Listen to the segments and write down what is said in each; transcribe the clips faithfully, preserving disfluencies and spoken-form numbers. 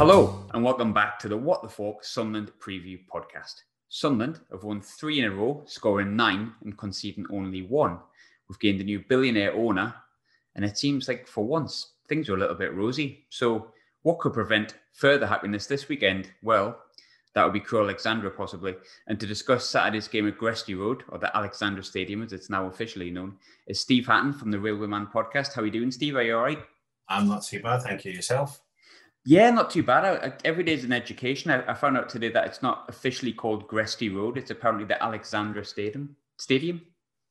Hello and welcome back to the What the Fork Sunderland Preview Podcast. Sunderland have won three in a row, scoring nine and conceding only one. We've gained a new billionaire owner and it seems like for once things are a little bit rosy. So what could prevent further happiness this weekend? Well, that would be Crewe Alexandra possibly. And to discuss Saturday's game at Gresty Road, or the Alexandra Stadium as it's now officially known, is Steve Hatton from the Railway Man podcast. How are you doing, Steve? Are you all right? I'm not too bad, thank you. Yourself? Yeah, not too bad. I, I, every day is an education. I, I found out today that it's not officially called Gresty Road. It's apparently the Alexandra Stadium. Stadium.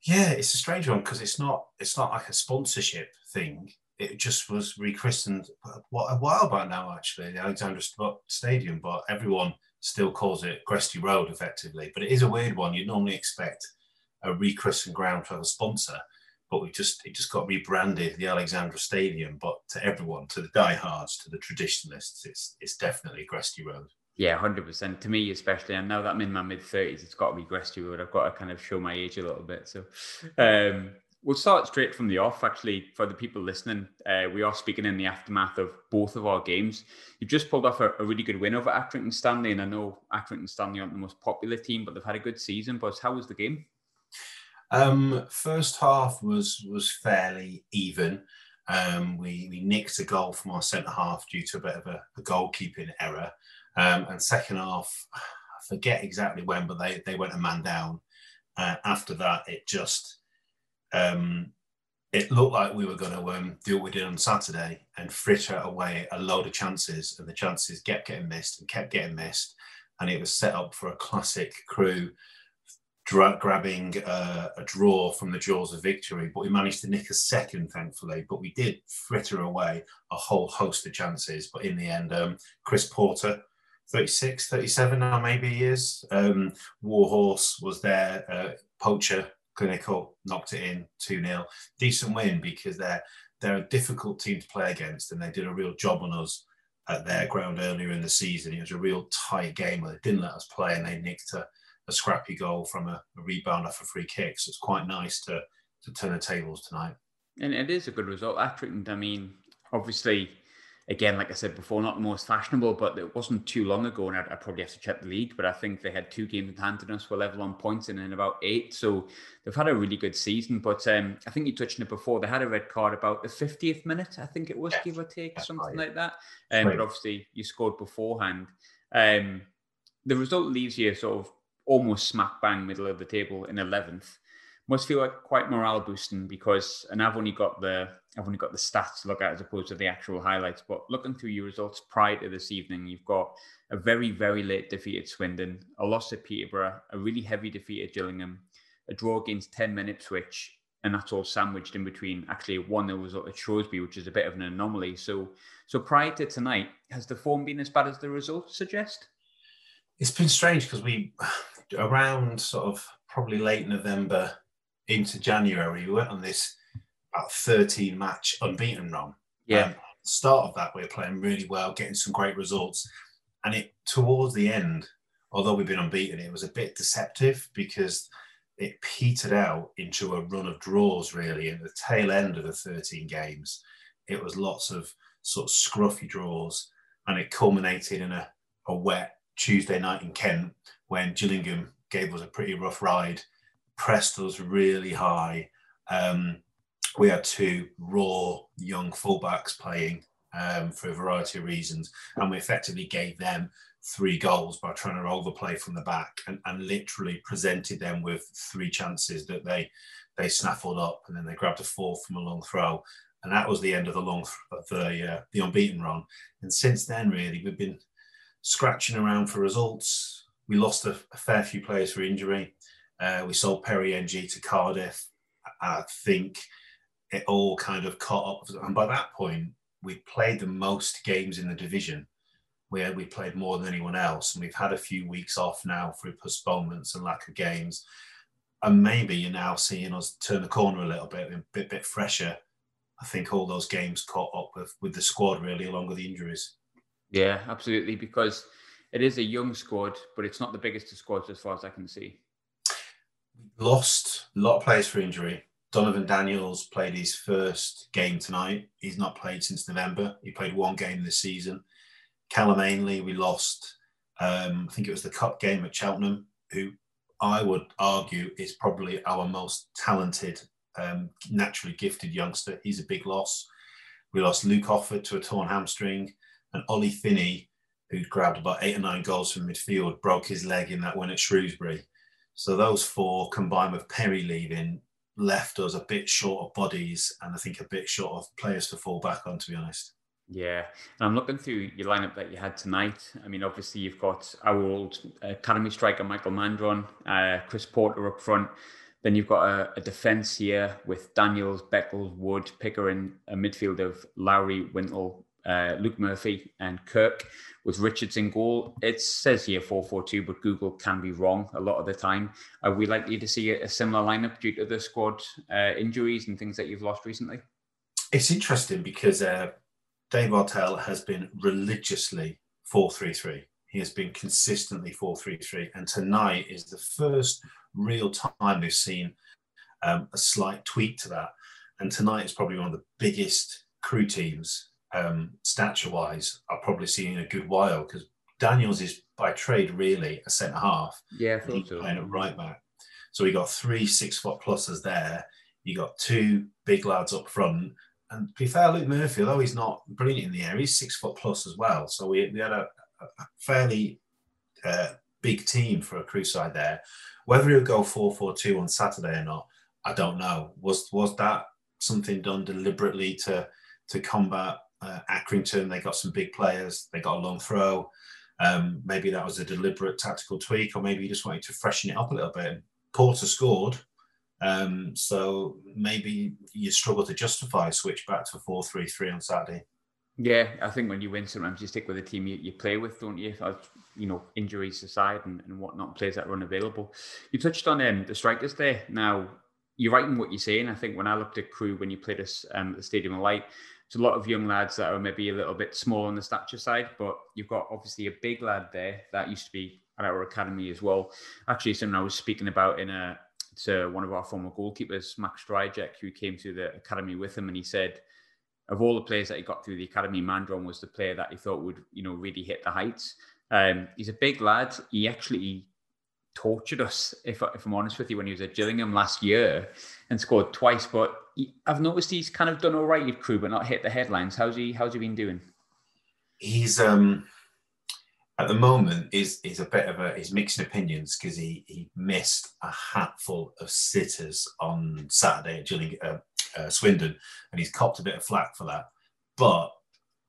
Yeah, it's a strange one because it's not. It's not like a sponsorship thing. It just was rechristened a while back now, actually, the Alexandra Stadium. But everyone still calls it Gresty Road, effectively. But it is a weird one. You'd normally expect a rechristened ground to have a sponsor, but we just it just got rebranded the Alexandra Stadium. But to everyone, to the diehards, to the traditionalists, it's it's definitely Gresty Road. Yeah, one hundred percent. To me especially, and now that I'm in my mid-thirties, it's got to be Gresty Road. I've got to kind of show my age a little bit. So um, we'll start straight from the off, actually, for the people listening. Uh, we are speaking in the aftermath of both of our games. You've just pulled off a, a really good win over Accrington Stanley, and I know Accrington Stanley aren't the most popular team, but they've had a good season. But how was the game? Um, first half was was fairly even. Um, we, we nicked a goal from our centre half due to a bit of a, a goalkeeping error. Um, and second half, I forget exactly when, but they, they went a man down. Uh, after that, it just um, it looked like we were going to um, do what we did on Saturday and fritter away a load of chances, and the chances kept getting missed and kept getting missed, and it was set up for a classic Crewe grabbing uh, a draw from the jaws of victory. But we managed to nick a second, thankfully, but we did fritter away a whole host of chances. But in the end, um, Chris Porter, thirty-six, thirty-seven now maybe he is, um, Warhorse was there, uh, poacher, clinical, knocked it in, two nil. Decent win because they're, they're a difficult team to play against, and they did a real job on us at their ground earlier in the season. It was a real tight game where they didn't let us play, and they nicked a a scrappy goal from a, a rebound off a free kick. So it's quite nice to to turn the tables tonight. And it is a good result. Accrington, I mean, obviously, again, like I said before, not the most fashionable, but it wasn't too long ago, and I'd, I'd probably have to check the league, but I think they had two games in hand and us were level on points and in about eight. So they've had a really good season, but um, I think you touched on it before. They had a red card about the fiftieth minute, I think it was, yes, give or take, that's something right, like that. Um, but obviously, you scored beforehand. Um, the result leaves you sort of almost smack bang middle of the table in eleventh. Must feel like quite morale boosting because, and I've only got the I've only got the stats to look at as opposed to the actual highlights. But looking through your results prior to this evening, you've got a very very late defeat at Swindon, a loss at Peterborough, a really heavy defeat at Gillingham, a draw against ten men Ipswich, and that's all sandwiched in between actually a one nil result at Shrewsbury, which is a bit of an anomaly. So so prior to tonight, has the form been as bad as the results suggest? It's been strange because we, around sort of probably late November into January, we went on this about thirteen match unbeaten run. Yeah. Um, at the start of that, we were playing really well, getting some great results. And it towards the end, although we've been unbeaten, it was a bit deceptive because it petered out into a run of draws, really. At the tail end of the thirteen games, it was lots of sort of scruffy draws, and it culminated in a, a wet Tuesday night in Kent when Gillingham gave us a pretty rough ride, pressed us really high. Um, we had two raw young fullbacks playing um, for a variety of reasons, and we effectively gave them three goals by trying to overplay from the back and, and literally presented them with three chances that they they snaffled up, and then they grabbed a fourth from a long throw. And that was the end of the long th- of the uh, the unbeaten run. And since then, really, we've been scratching around for results. We lost a, a fair few players for injury. Uh, we sold Perry Ng to Cardiff. I think it all kind of caught up. And by that point, we played the most games in the division, where we played more than anyone else. And we've had a few weeks off now through postponements and lack of games. And maybe you're now seeing us turn the corner a little bit, a bit, bit fresher. I think all those games caught up with, with the squad, really, along with the injuries. Yeah, absolutely, because it is a young squad, but it's not the biggest of squads as far as I can see. Lost a lot of players for injury. Donovan Daniels played his first game tonight. He's not played since November. He played one game this season. Callum Ainley, we lost. Um, I think it was the cup game at Cheltenham, who I would argue is probably our most talented, um, naturally gifted youngster. He's a big loss. We lost Luke Offord to a torn hamstring, and Ollie Finney, who'd grabbed about eight or nine goals from midfield, broke his leg in that win at Shrewsbury. So those four, combined with Perry leaving, left us a bit short of bodies and I think a bit short of players to fall back on, to be honest. Yeah, and I'm looking through your lineup that you had tonight. I mean, obviously you've got our old academy striker Michael Mandron, uh, Chris Porter up front. Then you've got a, a defence here with Daniels, Beckles, Wood, Pickering, a midfield of Lowry, Wintle, uh, Luke Murphy and Kirk, with Richards in goal. It says here four four two, but Google can be wrong a lot of the time. Are we likely to see a similar lineup due to the squad uh, injuries and things that you've lost recently? It's interesting because uh, Dave Artell has been religiously four three three. He has been consistently four three three, and tonight is the first real time we've seen um, a slight tweak to that. And tonight is probably one of the biggest Crew teams, um, stature-wise, I've probably seen in a good while, because Daniels is by trade really a centre-half. Yeah, I think so. Playing at right back. So we got three six-foot pluses there. You got two big lads up front. And to be fair, Luke Murphy, although he's not brilliant in the air, he's six foot plus as well. So we, we had a, a fairly uh, big team for a Crew side there. Whether he'll go four four two on Saturday or not, I don't know. Was was that something done deliberately to to combat uh, Accrington? They got some big players. They got a long throw. Um, maybe that was a deliberate tactical tweak, or maybe he just wanted to freshen it up a little bit. Porter scored. Um, so maybe you struggle to justify a switch back to four three three on Saturday. Yeah, I think when you win, sometimes you stick with the team you, you play with, don't you? As, you know, injuries aside and, and whatnot, players that are unavailable. You touched on um, the strikers there. Now, you're right in what you're saying. I think when I looked at Crewe, when you played us um, at the Stadium of Light, it's a lot of young lads that are maybe a little bit small on the stature side, but you've got obviously a big lad there that used to be at our academy as well. Actually, something I was speaking about in a to one of our former goalkeepers, Max Dryjek, who came through the academy with him, and he said, of all the players that he got through the academy, Mandron was the player that he thought would, you know, really hit the heights. Um, he's a big lad. He actually tortured us, if, if I'm honest with you, when he was at Gillingham last year and scored twice. But he, I've noticed he's kind of done all right at Crewe, but not hit the headlines. How's he? How's he been doing? He's um, at the moment is is a bit of a he's mixing opinions, because he he missed a hatful of sitters on Saturday at Gillingham. Uh, Uh, Swindon, and he's copped a bit of flack for that. But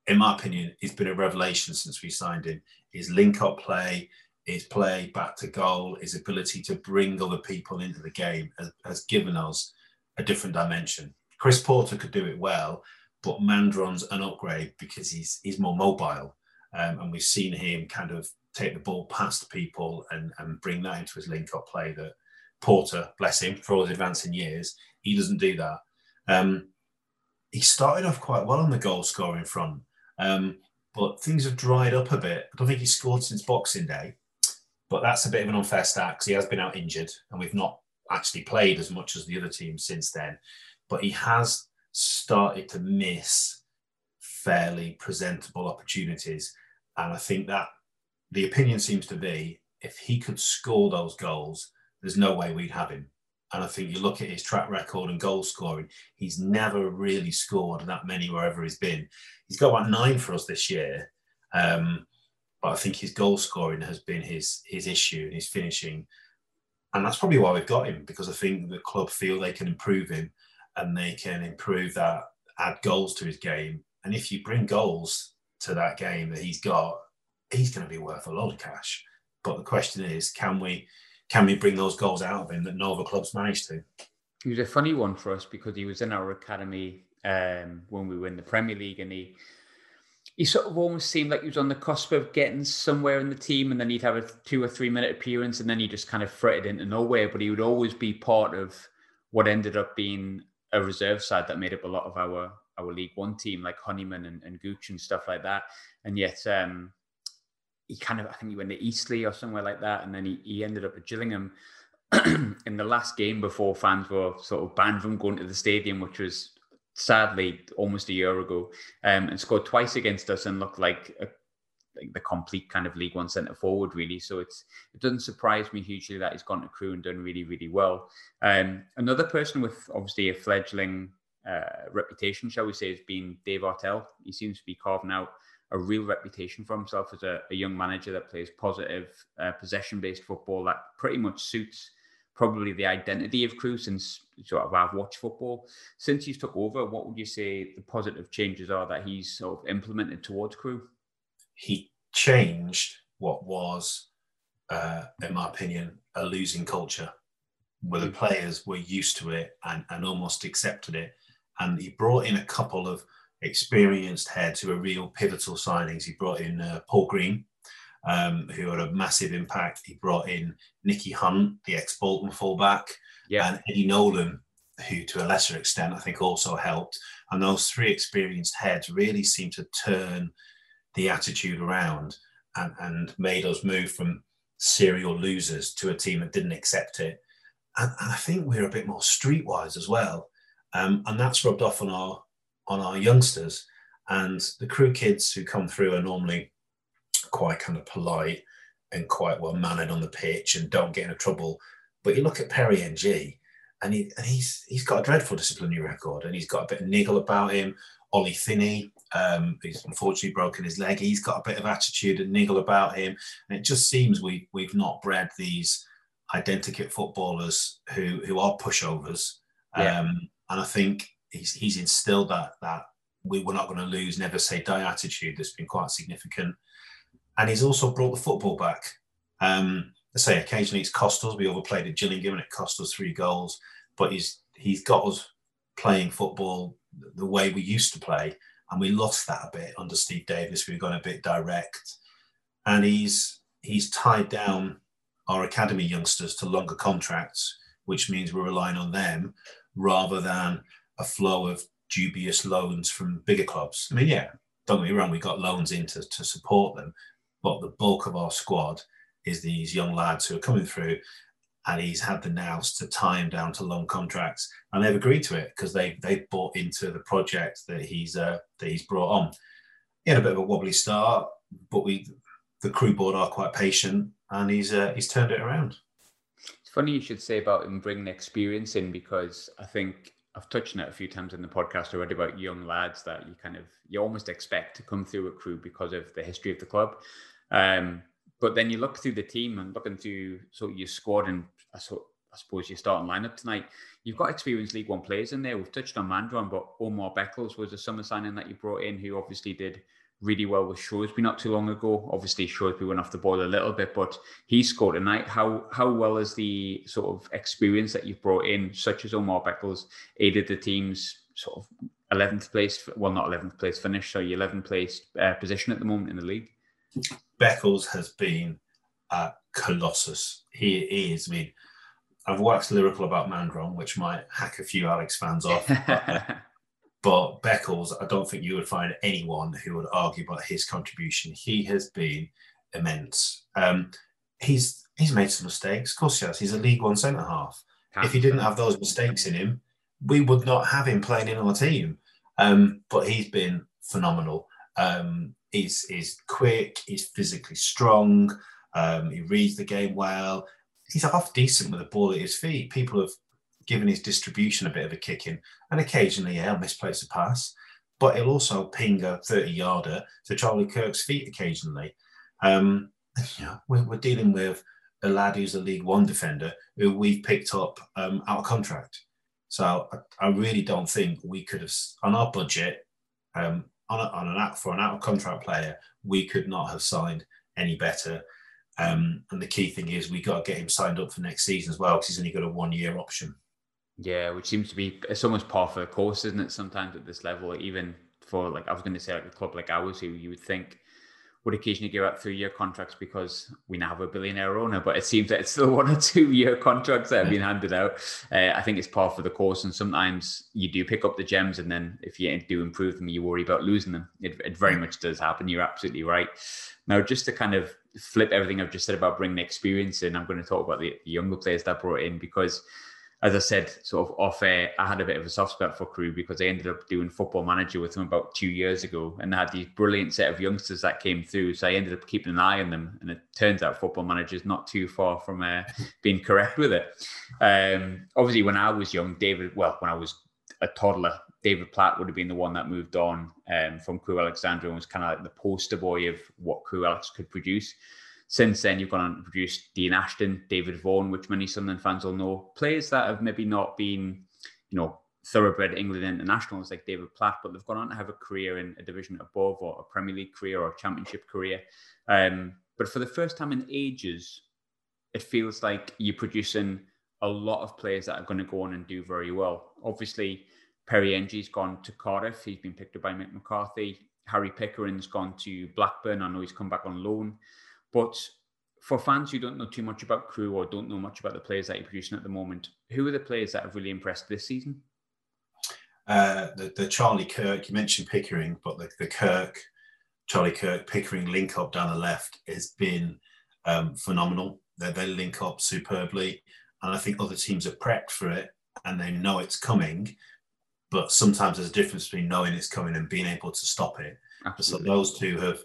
in my opinion, it's been a revelation since we signed him. His link-up play, his play back to goal, his ability to bring other people into the game has, has given us a different dimension. Chris Porter could do it well, but Mandron's an upgrade because he's he's more mobile, um, and we've seen him kind of take the ball past people and, and bring that into his link-up play that Porter, bless him, for all his advancing years, he doesn't do that. Um, he started off quite well on the goal scoring front, um, but things have dried up a bit. I don't think he's scored since Boxing Day, but that's a bit of an unfair stat because he has been out injured and we've not actually played as much as the other team since then. But he has started to miss fairly presentable opportunities. And I think that the opinion seems to be, if he could score those goals, there's no way we'd have him. And I think you look at his track record and goal scoring, he's never really scored that many wherever he's been. He's got about nine for us this year. Um, but I think his goal scoring has been his his issue and his finishing. And that's probably why we've got him, because I think the club feel they can improve him and they can improve that, add goals to his game. And if you bring goals to that game that he's got, he's going to be worth a lot of cash. But the question is, can we... Can we bring those goals out of him that no other clubs managed to? He was a funny one for us because he was in our academy um, when we were in the Premier League, and he he sort of almost seemed like he was on the cusp of getting somewhere in the team, and then he'd have a two or three minute appearance and then he just kind of fretted into nowhere. But he would always be part of what ended up being a reserve side that made up a lot of our, our League One team, like Honeyman and, and Gooch and stuff like that. And yet... Um, He kind of, I think he went to Eastleigh or somewhere like that. And then he, he ended up at Gillingham in the last game before fans were sort of banned from going to the stadium, which was sadly almost a year ago, um, and scored twice against us and looked like a like the complete kind of League One centre forward, really. So it's it doesn't surprise me hugely that he's gone to Crewe and done really, really well. Um, another person with obviously a fledgling uh, reputation, shall we say, has been Dave Artell. He seems to be carving out a real reputation for himself as a, a young manager that plays positive, uh, possession-based football that pretty much suits probably the identity of Crewe since sort of I've watched football. Since he's took over, what would you say the positive changes are that he's sort of implemented towards Crewe? He changed what was, uh, in my opinion, a losing culture where the players were used to it and, and almost accepted it. And he brought in a couple of experienced heads who were real pivotal signings. He brought in uh, Paul Green, um, who had a massive impact. He brought in Nicky Hunt, the ex-Bolton fullback, yeah. and Eddie Nolan, who to a lesser extent I think also helped. And those three experienced heads really seemed to turn the attitude around and, and made us move from serial losers to a team that didn't accept it. And, and I think we're a bit more streetwise as well. Um, and that's rubbed off on our on our youngsters, and the Crewe kids who come through are normally quite kind of polite and quite well mannered on the pitch and don't get into trouble. But you look at Perry Ng, and he and he's he's got a dreadful disciplinary record, and he's got a bit of niggle about him. Ollie Finney, um, he's unfortunately broken his leg. He's got a bit of attitude and niggle about him, and it just seems we we've not bred these identikit footballers who who are pushovers. Yeah. Um, and I think. He's, he's instilled that that we were not going to lose, never say die attitude that's been quite significant. And he's also brought the football back. Um, I say occasionally it's cost us. We overplayed at Gillingham and it cost us three goals. But he's he's got us playing football the way we used to play. And we lost that a bit under Steve Davis. We've gone a bit direct. And he's he's tied down our academy youngsters to longer contracts, which means we're relying on them rather than a flow of dubious loans from bigger clubs. I mean, yeah, don't get me wrong, we got loans in to, to support them, but the bulk of our squad is these young lads who are coming through, and he's had the nous to tie him down to long contracts, and they've agreed to it because they they've bought into the project that he's uh, that he's brought on. He had a bit of a wobbly start, but we the Crewe board are quite patient, and he's uh, he's turned it around. It's funny you should say about him bringing experience in, because I think. I've touched on it a few times in the podcast already about young lads that you kind of, you almost expect to come through at Crewe because of the history of the club. Um, but then you look through the team and looking through sort of your squad and I, sort, I suppose your starting lineup tonight, you've got experienced League One players in there. We've touched on Mandron, but Omar Beckles was a summer signing that you brought in, who obviously did really well with Shrewsbury not too long ago. Obviously Shrewsbury went off the ball a little bit, but he scored tonight. How how well is the sort of experience that you've brought in, such as Omar Beckles, aided the team's sort of eleventh place, well not eleventh place finish, so your eleventh place uh, position at the moment in the league? Beckles has been a colossus. He is, I mean, I've waxed lyrical about Mandron, which might hack a few Alex fans off. But, uh, But Beckles, I don't think you would find anyone who would argue about his contribution. He has been immense. Um, he's he's made some mistakes. Of course he has. He's a League One centre-half. If he didn't have those mistakes in him, we would not have him playing in our team. Um, but he's been phenomenal. Um, he's, he's quick. He's physically strong. Um, he reads the game well. He's half decent with the ball at his feet. People have given his distribution a bit of a kick in, and occasionally, yeah, he'll misplace a pass, but he'll also ping a thirty-yarder to Charlie Kirk's feet occasionally. Um, you know, we're, we're dealing with a lad who's a League One defender who we've picked up um, out of contract. So I, I really don't think we could have, on our budget, um, on, a, on an out for an out-of-contract player, we could not have signed any better. Um, and the key thing is we got to get him signed up for next season as well, because he's only got a one-year option. Yeah, which seems to be, it's almost par for the course, isn't it, sometimes at this level, even for, like, I was going to say, like, a club like ours, who you would think would occasionally give out three-year contracts because we now have a billionaire owner, but it seems that it's still one or two-year contracts that have been handed out. Uh, I think it's par for the course, and sometimes you do pick up the gems, and then if you do improve them, you worry about losing them. It, it very much does happen. You're absolutely right. Now, just to kind of flip everything I've just said about bringing the experience in, I'm going to talk about the, the younger players that I brought in, because as I said, sort of off air, I had a bit of a soft spot for Crewe because I ended up doing Football Manager with them about two years ago, and they had these brilliant set of youngsters that came through. So I ended up keeping an eye on them, and it turns out Football Manager is not too far from uh, being correct with it. Um, obviously, when I was young, David, well, when I was a toddler, David Platt would have been the one that moved on um, from Crewe Alexandra and was kind of like the poster boy of what Crewe Alex could produce. Since then, you've gone on to produce Dean Ashton, David Vaughan, which many Sunderland fans will know. Players that have maybe not been, you know, thoroughbred England internationals like David Platt, but they've gone on to have a career in a division above or a Premier League career or a Championship career. Um, but for the first time in ages, it feels like you're producing a lot of players that are going to go on and do very well. Obviously, Perry Ng has gone to Cardiff. He's been picked up by Mick McCarthy. Harry Pickering's gone to Blackburn. I know he's come back on loan. But for fans who don't know too much about Crewe or don't know much about the players that you're producing at the moment, who are the players that have really impressed this season? Uh, the, the Charlie Kirk, you mentioned Pickering, but the, the Kirk, Charlie Kirk, Pickering link up down the left has been um, phenomenal. They, they link up superbly. And I think other teams are prepped for it and they know it's coming. But sometimes there's a difference between knowing it's coming and being able to stop it. Absolutely. So those two have...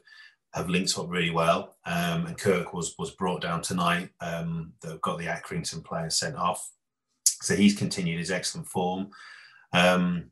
have linked up really well, um, and Kirk was was brought down tonight. Um, they've got the Accrington player sent off, so he's continued his excellent form. Um,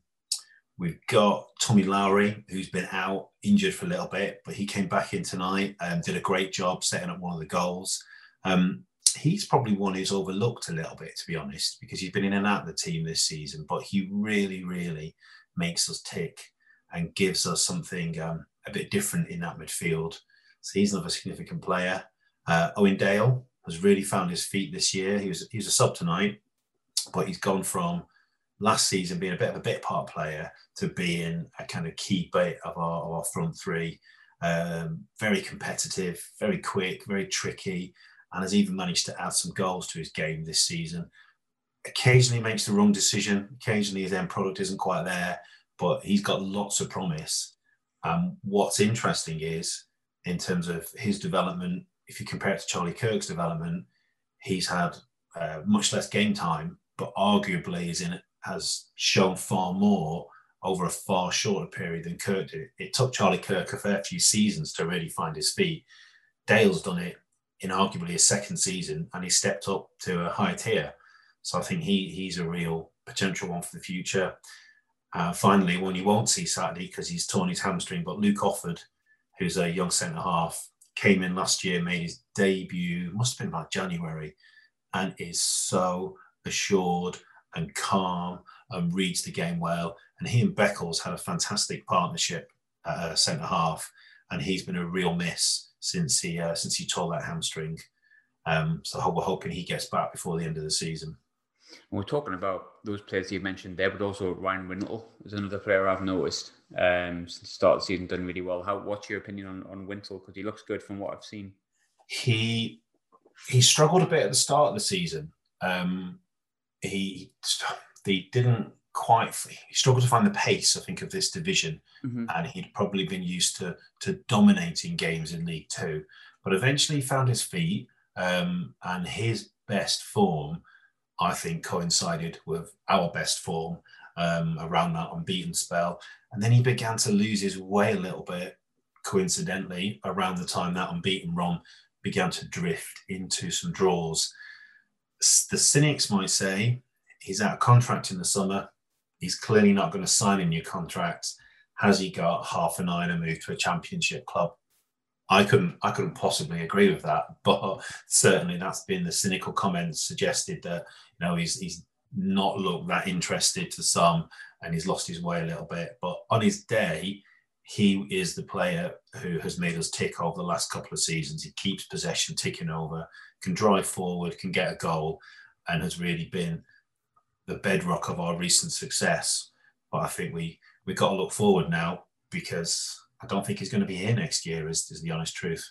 we've got Tommy Lowry, who's been out injured for a little bit, but he came back in tonight and did a great job setting up one of the goals. Um, he's probably one who's overlooked a little bit, to be honest, because he's been in and out of the team this season, but he really, really makes us tick and gives us something um, a bit different in that midfield. So he's another significant player. Uh, Owen Dale has really found his feet this year. He was he was a sub tonight, but he's gone from last season being a bit of a bit part player to being a kind of key bit of our, of our front three. Um, very competitive, very quick, very tricky, and has even managed to add some goals to his game this season. Occasionally makes the wrong decision. Occasionally his end product isn't quite there, but he's got lots of promise. Um, what's interesting is, in terms of his development, if you compare it to Charlie Kirk's development, he's had uh, much less game time, but arguably is in, has shown far more over a far shorter period than Kirk did. It took Charlie Kirk a fair few seasons to really find his feet. Dale's done it in arguably his second season, and he stepped up to a high tier. So I think he he's a real potential one for the future. Uh, finally, one you won't see sadly because he's torn his hamstring, but Luke Offord, who's a young centre-half, came in last year, made his debut, must have been about January, and is so assured and calm and reads the game well. And he and Beckles had a fantastic partnership at uh, centre-half, and he's been a real miss since he uh, since he tore that hamstring. Um, so we're hoping he gets back before the end of the season. When we're talking about those players you mentioned there, but also Ryan Wintle is another player I've noticed um, since the start of the season, done really well. How? What's your opinion on, on Wintle? Because he looks good from what I've seen. He he struggled a bit at the start of the season. Um, he he didn't quite. He struggled to find the pace, I think, of this division, mm-hmm. and he'd probably been used to to dominating games in League Two, but eventually he found his feet, um, and his best form, I think, coincided with our best form um, around that unbeaten spell. And then he began to lose his way a little bit, coincidentally, around the time that unbeaten run began to drift into some draws. The cynics might say he's out of contract in the summer. He's clearly not going to sign a new contract. Has he got half an eye to move to a Championship club? I couldn't, I couldn't possibly agree with that, but certainly that's been the cynical comments suggested that, you know, he's he's not looked that interested to some and he's lost his way a little bit. But on his day, he is the player who has made us tick over the last couple of seasons. He keeps possession ticking over, can drive forward, can get a goal, and has really been the bedrock of our recent success. But I think we we've got to look forward now because I don't think he's going to be here next year, is, is the honest truth.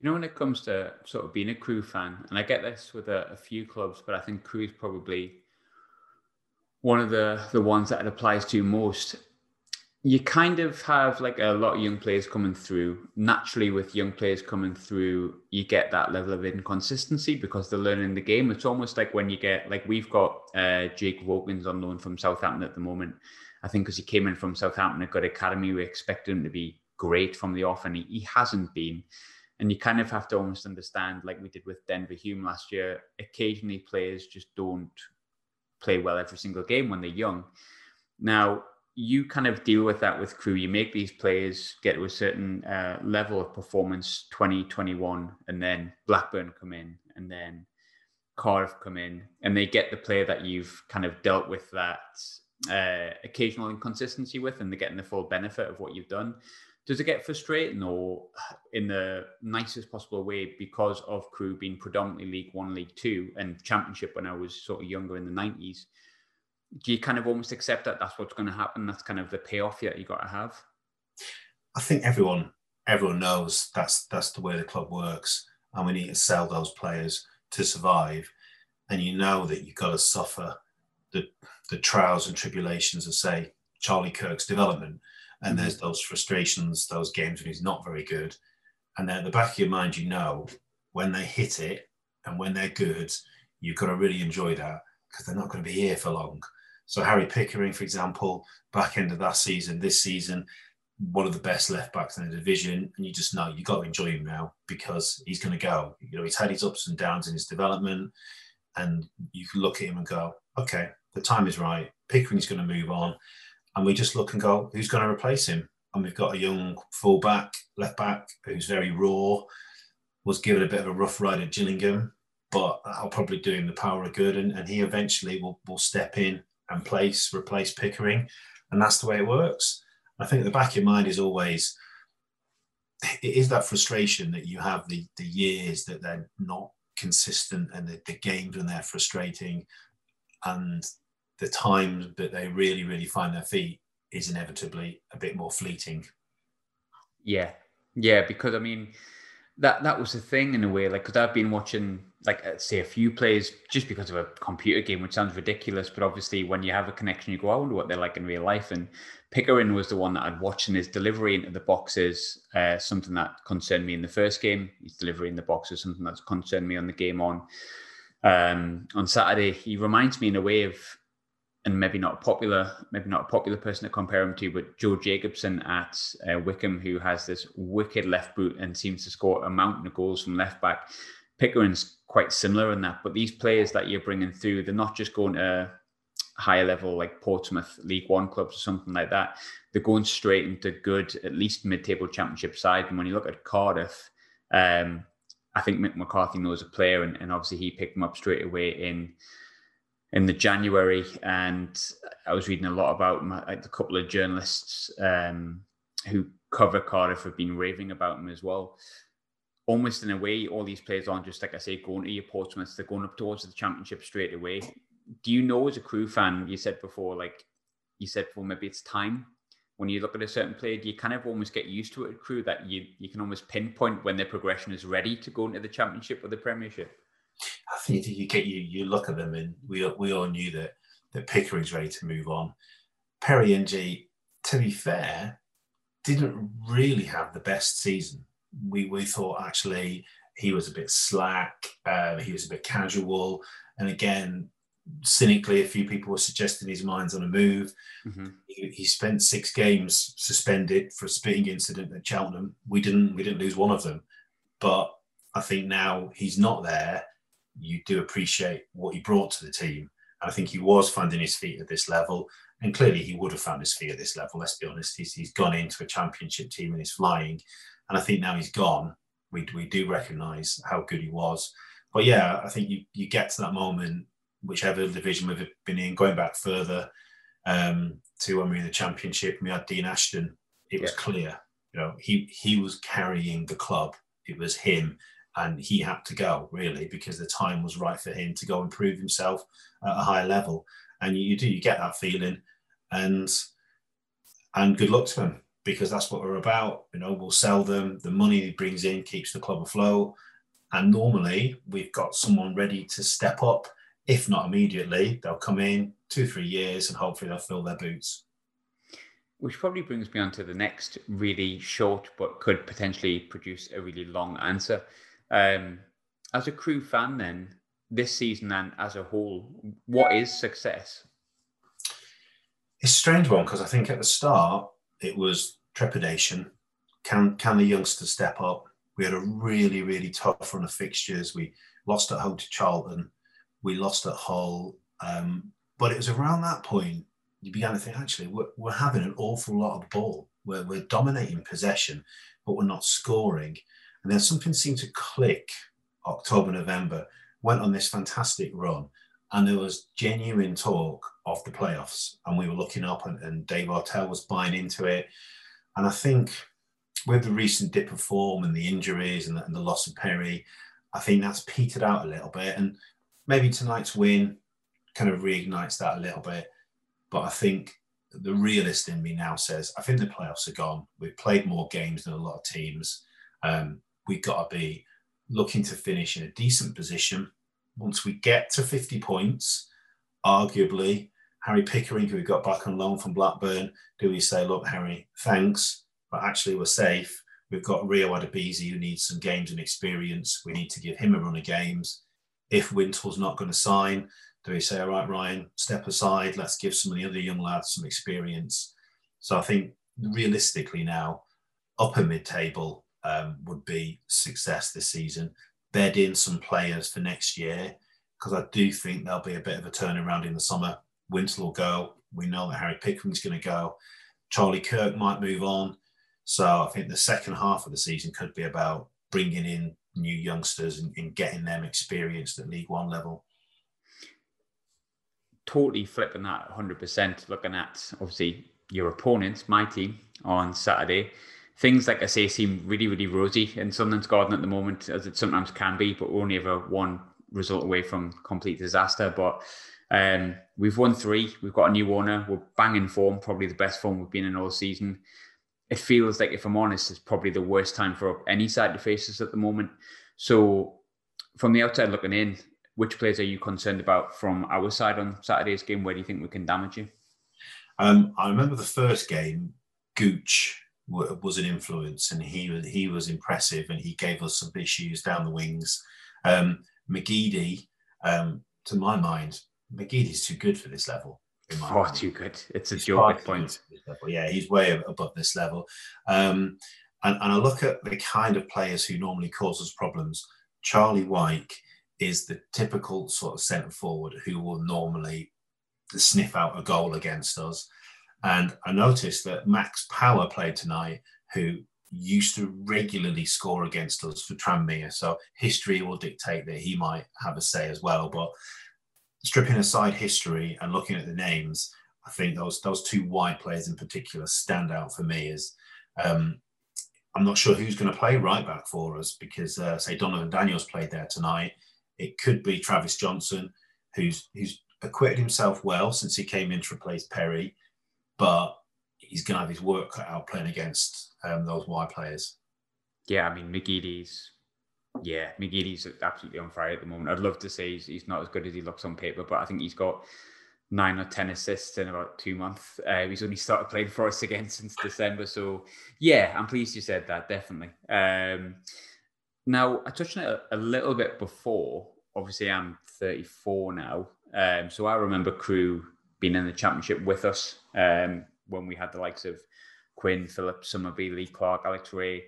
You know, when it comes to sort of being a Crewe fan, and I get this with a, a few clubs, but I think Crewe's probably one of the, the ones that it applies to most. you kind of have like a lot of young players coming through. Naturally, with young players coming through, you get that level of inconsistency because they're learning the game. It's almost like when you get, like we've got uh, Jake Wilkins on loan from Southampton at the moment. I think because he came in from Southampton and got academy, we expected him to be great from the off, and he, he hasn't been. And you kind of have to almost understand, like we did with Denver Hume last year, occasionally players just don't play well every single game when they're young. Now, you kind of deal with that with Crewe. You make these players get to a certain uh, level of performance, twenty, twenty-one, and then Blackburn come in, and then Cardiff come in, and they get the player that you've kind of dealt with that uh, occasional inconsistency with, and they're getting the full benefit of what you've done. Does it get frustrating, or in the nicest possible way, because of Crewe being predominantly League One, League Two, and Championship when I was sort of younger in the nineties, do you kind of almost accept that that's what's going to happen? That's kind of the payoff that you got to have? I think everyone everyone knows that's that's the way the club works, and we need to sell those players to survive. And you know that you've got to suffer the, the trials and tribulations of, say, Charlie Kirk's development. And there's those frustrations, those games when he's not very good. And then at the back of your mind, you know, when they hit it and when they're good, you've got to really enjoy that because they're not going to be here for long. So Harry Pickering, for example, back end of that season, this season, one of the best left backs in the division. And you just know you've got to enjoy him now because he's going to go. You know, he's had his ups and downs in his development. And you can look at him and go, OK, the time is right. Pickering's going to move on. And we just look and go, who's going to replace him? And we've got a young full-back, left-back, who's very raw, was given a bit of a rough ride at Gillingham, but I'll probably do him the power of good, and, and he eventually will, will step in and place, replace Pickering. And that's the way it works. I think the back of your mind is always, it is that frustration that you have the, the years that they're not consistent and the, the games when they're frustrating, and the time that they really, really find their feet is inevitably a bit more fleeting. Yeah. Yeah. Because I mean, that, that was the thing in a way, like, cause I've been watching, like, say a few players just because of a computer game, which sounds ridiculous, but obviously when you have a connection, you go, I wonder what they're like in real life. And Pickering was the one that I'd watched, and his delivery into the box is uh, something that concerned me in the first game. His delivery in the box is something that's concerned me on the game on, um, on Saturday. He reminds me in a way of, and maybe not a popular, maybe not a popular person to compare him to, but Joe Jacobson at uh, Wickham, who has this wicked left boot and seems to score a mountain of goals from left back. Pickering's quite similar in that, but these players that you're bringing through, they're not just going to higher level like Portsmouth League One clubs or something like that. They're going straight into good, at least mid-table championship side. And when you look at Cardiff, um, I think Mick McCarthy knows a player, and, and obviously he picked him up straight away in, in the January. And I was reading a lot about him. A couple of journalists um, who cover Cardiff have been raving about him as well. Almost in a way, all these players aren't just, like I say, going to your Portsmouth, they're going up towards the Championship straight away. Do you know, as a Crewe fan, you said before, like you said before, maybe it's time. When you look at a certain player, do you kind of almost get used to it at Crewe that you, you can almost pinpoint when their progression is ready to go into the Championship or the Premiership? I think you get you you look at them, and we we all knew that that Pickering's ready to move on. Perry Ng, to be fair, didn't really have the best season. We we thought actually he was a bit slack, uh, he was a bit casual, and again, cynically, a few people were suggesting his mind's on a move. Mm-hmm. He, he spent six games suspended for a spitting incident at Cheltenham. We didn't we didn't lose one of them, but I think now he's not there. You do appreciate what he brought to the team. I think he was finding his feet at this level, and clearly he would have found his feet at this level. Let's be honest. He's, he's gone into a championship team and he's flying. And I think now he's gone. We, we do recognise how good he was. But yeah, I think you, you get to that moment, whichever division we've been in, going back further um, to when we were in the championship, and we had Dean Ashton. It was yeah. clear, you know, he, he was carrying the club. It was him. And he had to go, really, because the time was right for him to go and prove himself at a high level. And you do, you get that feeling. And and good luck to him, because that's what we're about. You know, we'll sell them. The money he brings in keeps the club afloat. And normally, we've got someone ready to step up. If not immediately, they'll come in two, three years, and hopefully they'll fill their boots. Which probably brings me on to the next really short but could potentially produce a really long answer. Um, as a Crewe fan then, this season and as a whole, what is success? It's a strange one, because I think at the start it was trepidation. Can can the youngsters step up? We had a really, really tough run of fixtures. We lost at home to Charlton. We lost at Hull. Um, but it was around that point you began to think, actually, we're, we're having an awful lot of ball. We're, we're dominating possession, but we're not scoring. And then something seemed to click October, November, went on this fantastic run. And there was genuine talk of the playoffs. And we were looking up, and, and Dave Artell was buying into it. And I think with the recent dip of form and the injuries and the, and the loss of Perry, I think that's petered out a little bit. And maybe tonight's win kind of reignites that a little bit. But I think the realist in me now says, I think the playoffs are gone. We've played more games than a lot of teams. Um, we've got to be looking to finish in a decent position. Once we get to fifty points, arguably, Harry Pickering, who we got back on loan from Blackburn, do we say, look, Harry, thanks, but actually we're safe. We've got Rio Adebisi, who needs some games and experience. We need to give him a run of games. If Wintle's not going to sign, do we say, all right, Ryan, step aside, let's give some of the other young lads some experience. So I think realistically now, upper mid-table um, would be success this season. Bed in some players for next year, because I do think there'll be a bit of a turnaround in the summer. Wintle will go. We know that Harry Pickering's going to go. Charlie Kirk might move on. So I think the second half of the season could be about bringing in new youngsters and, and getting them experienced at League One level. Totally flipping that one hundred percent, looking at, obviously, your opponents, my team, on Saturday. Things, like I say, seem really, really rosy in Sunderland's garden at the moment, as it sometimes can be, but we're only ever one result away from complete disaster. But um, we've won three. We've got a new owner. We're banging form, probably the best form we've been in all season. It feels like, if I'm honest, it's probably the worst time for any side to face us at the moment. So from the outside looking in, which players are you concerned about from our side on Saturday's game? Where do you think we can damage you? Um, I remember the first game, Gooch was an influence, and he was he was impressive, and he gave us some issues down the wings. Um, McGeady, um, to my mind, McGeady's too good for this level. In my oh, too good! It's a joke. Point. Yeah, he's way above this level. Um, and and I look at the kind of players who normally cause us problems. Charlie Wyke is the typical sort of centre forward who will normally sniff out a goal against us. And I noticed that Max Power played tonight, who used to regularly score against us for Tranmere. So history will dictate that he might have a say as well. But stripping aside history and looking at the names, I think those those two wide players in particular stand out for me. As um, I'm not sure who's going to play right back for us, because, uh, say, Donovan Daniels played there tonight. It could be Travis Johnson, who's who's acquitted himself well since he came in to replace Perry. But he's going to have his work cut out playing against um, those wide players. Yeah, I mean, McGeady's, yeah, McGeady's absolutely on fire at the moment. I'd love to say he's, he's not as good as he looks on paper, but I think he's got nine or ten assists in about two months. Uh, he's only started playing for us again since December. So, yeah, I'm pleased you said that, definitely. Um, now, I touched on it a, a little bit before. Obviously, I'm thirty-four now. Um, so I remember Crewe being in the championship with us um, when we had the likes of Quinn, Phillips, Summerby, Lee Clark, Alex Ray.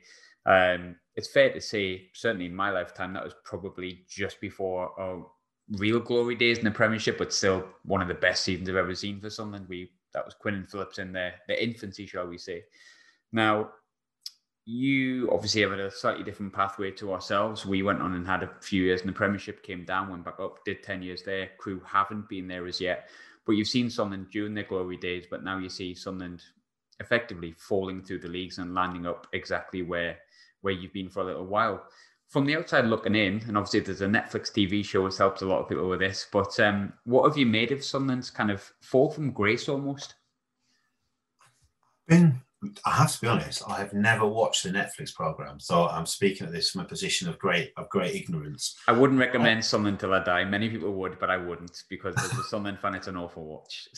Um, it's fair to say, certainly in my lifetime, that was probably just before our real glory days in the Premiership, but still one of the best seasons I've ever seen for Sunderland. We, that was Quinn and Phillips in their, their infancy, shall we say. Now, you obviously have a slightly different pathway to ourselves. We went on and had a few years in the Premiership, came down, went back up, did ten years there. Crewe haven't been there as yet. But you've seen Sunderland during their glory days, but now you see Sunderland effectively falling through the leagues and landing up exactly where where you've been for a little while. From the outside looking in, and obviously there's a Netflix T V show which helps a lot of people with this, but um, what have you made of Sunderland's kind of fall from grace almost? Been, I have to be honest, I have never watched the Netflix programme, so I'm speaking at this from a position of great of great ignorance. I wouldn't recommend I, Sunderland Till I Die. Many people would, but I wouldn't, because as a Sunderland fan, it's an awful watch.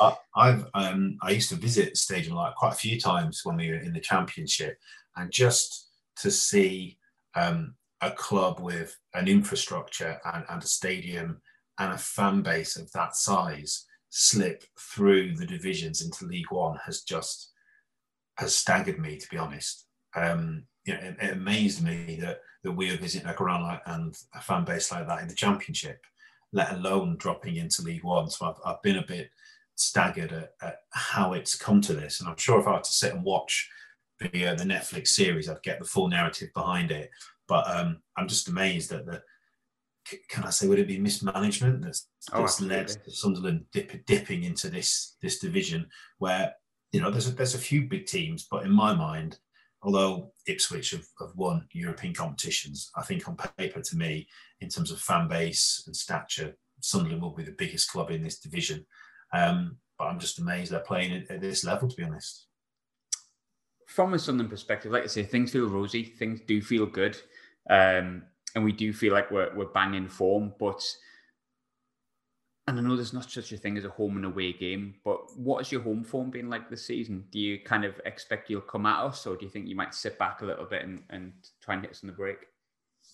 I, I've um, I used to visit Stadium Light quite a few times when we were in the Championship, and just to see um, a club with an infrastructure and, and a stadium and a fan base of that size slip through the divisions into League One has just has staggered me, to be honest. Um, you know, it, it amazed me that that we are visiting a ground like and a fan base like that in the Championship, let alone dropping into League One. So I've, I've been a bit staggered at, at how it's come to this. And I'm sure if I had to sit and watch the, uh, the Netflix series, I'd get the full narrative behind it. But um, I'm just amazed at the, can I say, would it be mismanagement that's, that's oh, led to Sunderland dip, dipping into this this division where, you know, there's a, there's a few big teams, but in my mind, although Ipswich have, have won European competitions, I think on paper, to me, in terms of fan base and stature, Sunderland will be the biggest club in this division. Um, but I'm just amazed they're playing at, at this level, to be honest. From a Sunderland perspective, like I say, things feel rosy, things do feel good. Um, and we do feel like we're, we're banging form, but... And I know there's not such a thing as a home and away game, but what has your home form been like this season? Do you kind of expect you'll come at us, or do you think you might sit back a little bit and, and try and hit us on the break?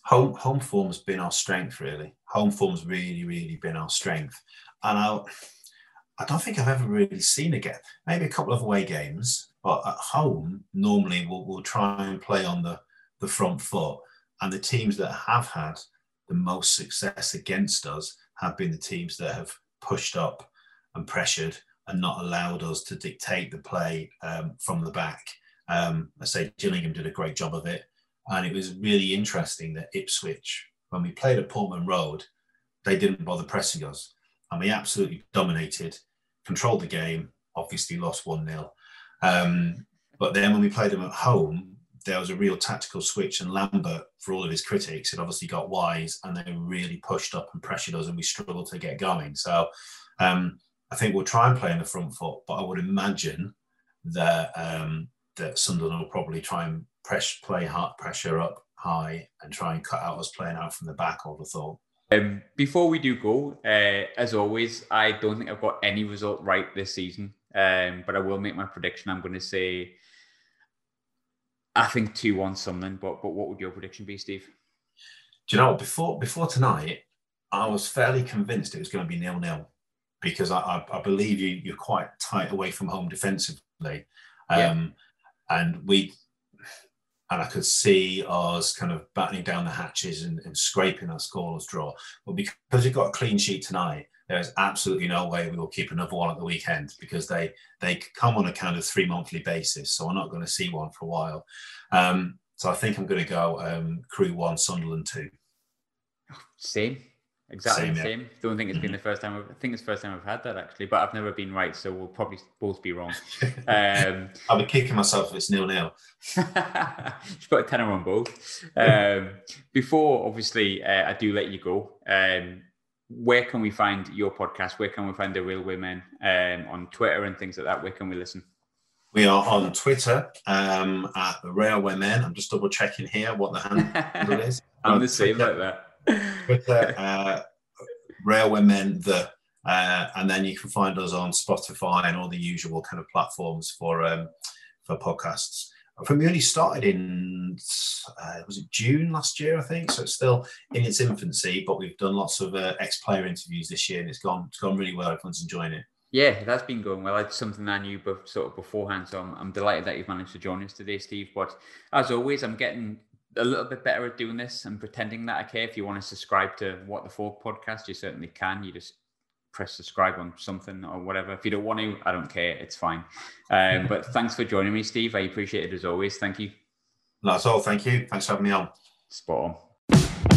Home home form has been our strength, really. Home form's really, really been our strength. And I I don't think I've ever really seen a game. Maybe a couple of away games, but at home, normally we'll, we'll try and play on the, the front foot. And the teams that have had the most success against us have been the teams that have pushed up and pressured and not allowed us to dictate the play um, from the back. Um, I say Gillingham did a great job of it. And it was really interesting that Ipswich, when we played at Portman Road, they didn't bother pressing us. And we absolutely dominated, controlled the game, obviously lost one nil. Um, but then when we played them at home, there was a real tactical switch, and Lambert, for all of his critics, had obviously got wise, and they really pushed up and pressured us, and we struggled to get going. So um, I think we'll try and play in the front foot, but I would imagine that um, that Sunderland will probably try and press, play hard, pressure up high and try and cut out us playing out from the back, I would have thought. Um, before we do go, uh, as always, I don't think I've got any result right this season, um, but I will make my prediction. I'm going to say... I think two one Sunderland, but but what would your prediction be, Steve? Do you know, before before tonight, I was fairly convinced it was going to be nil nil, because I, I, I believe you, you're quite tight away from home defensively. Um, yeah. And we and I could see us kind of battening down the hatches and, and scraping that scoreless draw. But because we've got a clean sheet tonight, there's absolutely no way we will keep another one at the weekend, because they they come on a kind of three monthly basis. So I'm not going to see one for a while. Um, so I think I'm going to go um, Crewe one, Sunderland two. Same, exactly same. Yeah. same. Don't think it's been mm-hmm. the first time. I've, I think it's the first time I've had that actually, but I've never been right, so we'll probably both be wrong. Um, I'll be kicking myself if it's nil nil. Just put a tenner on both. Um, before obviously uh, I do let you go. Um, Where can we find your podcast? Where can we find the Railway Men um, on Twitter and things like that? Where can we listen? We are on Twitter um, at the Railway Men. I'm just double checking here what the handle is. I'm on the same Twitter, like that. Twitter, uh, Railway Men, the, uh, and then you can find us on Spotify and all the usual kind of platforms for um, for podcasts. I think we only started in, uh, was it June last year, I think? So it's still in its infancy, but we've done lots of uh, ex-player interviews this year, and it's gone it's gone really well. Everyone's enjoying it. Yeah, that's been going well. It's something I knew be- sort of beforehand, so I'm, I'm delighted that you've managed to join us today, Steve. But as always, I'm getting a little bit better at doing this and pretending that I care. If you want to subscribe to What the Fork podcast, you certainly can. You just press subscribe on something or whatever. If you don't want to, I don't care. It's fine. Um, but thanks for joining me, Steve. I appreciate it as always. Thank you. That's all. Thank you. Thanks for having me on. Spot on.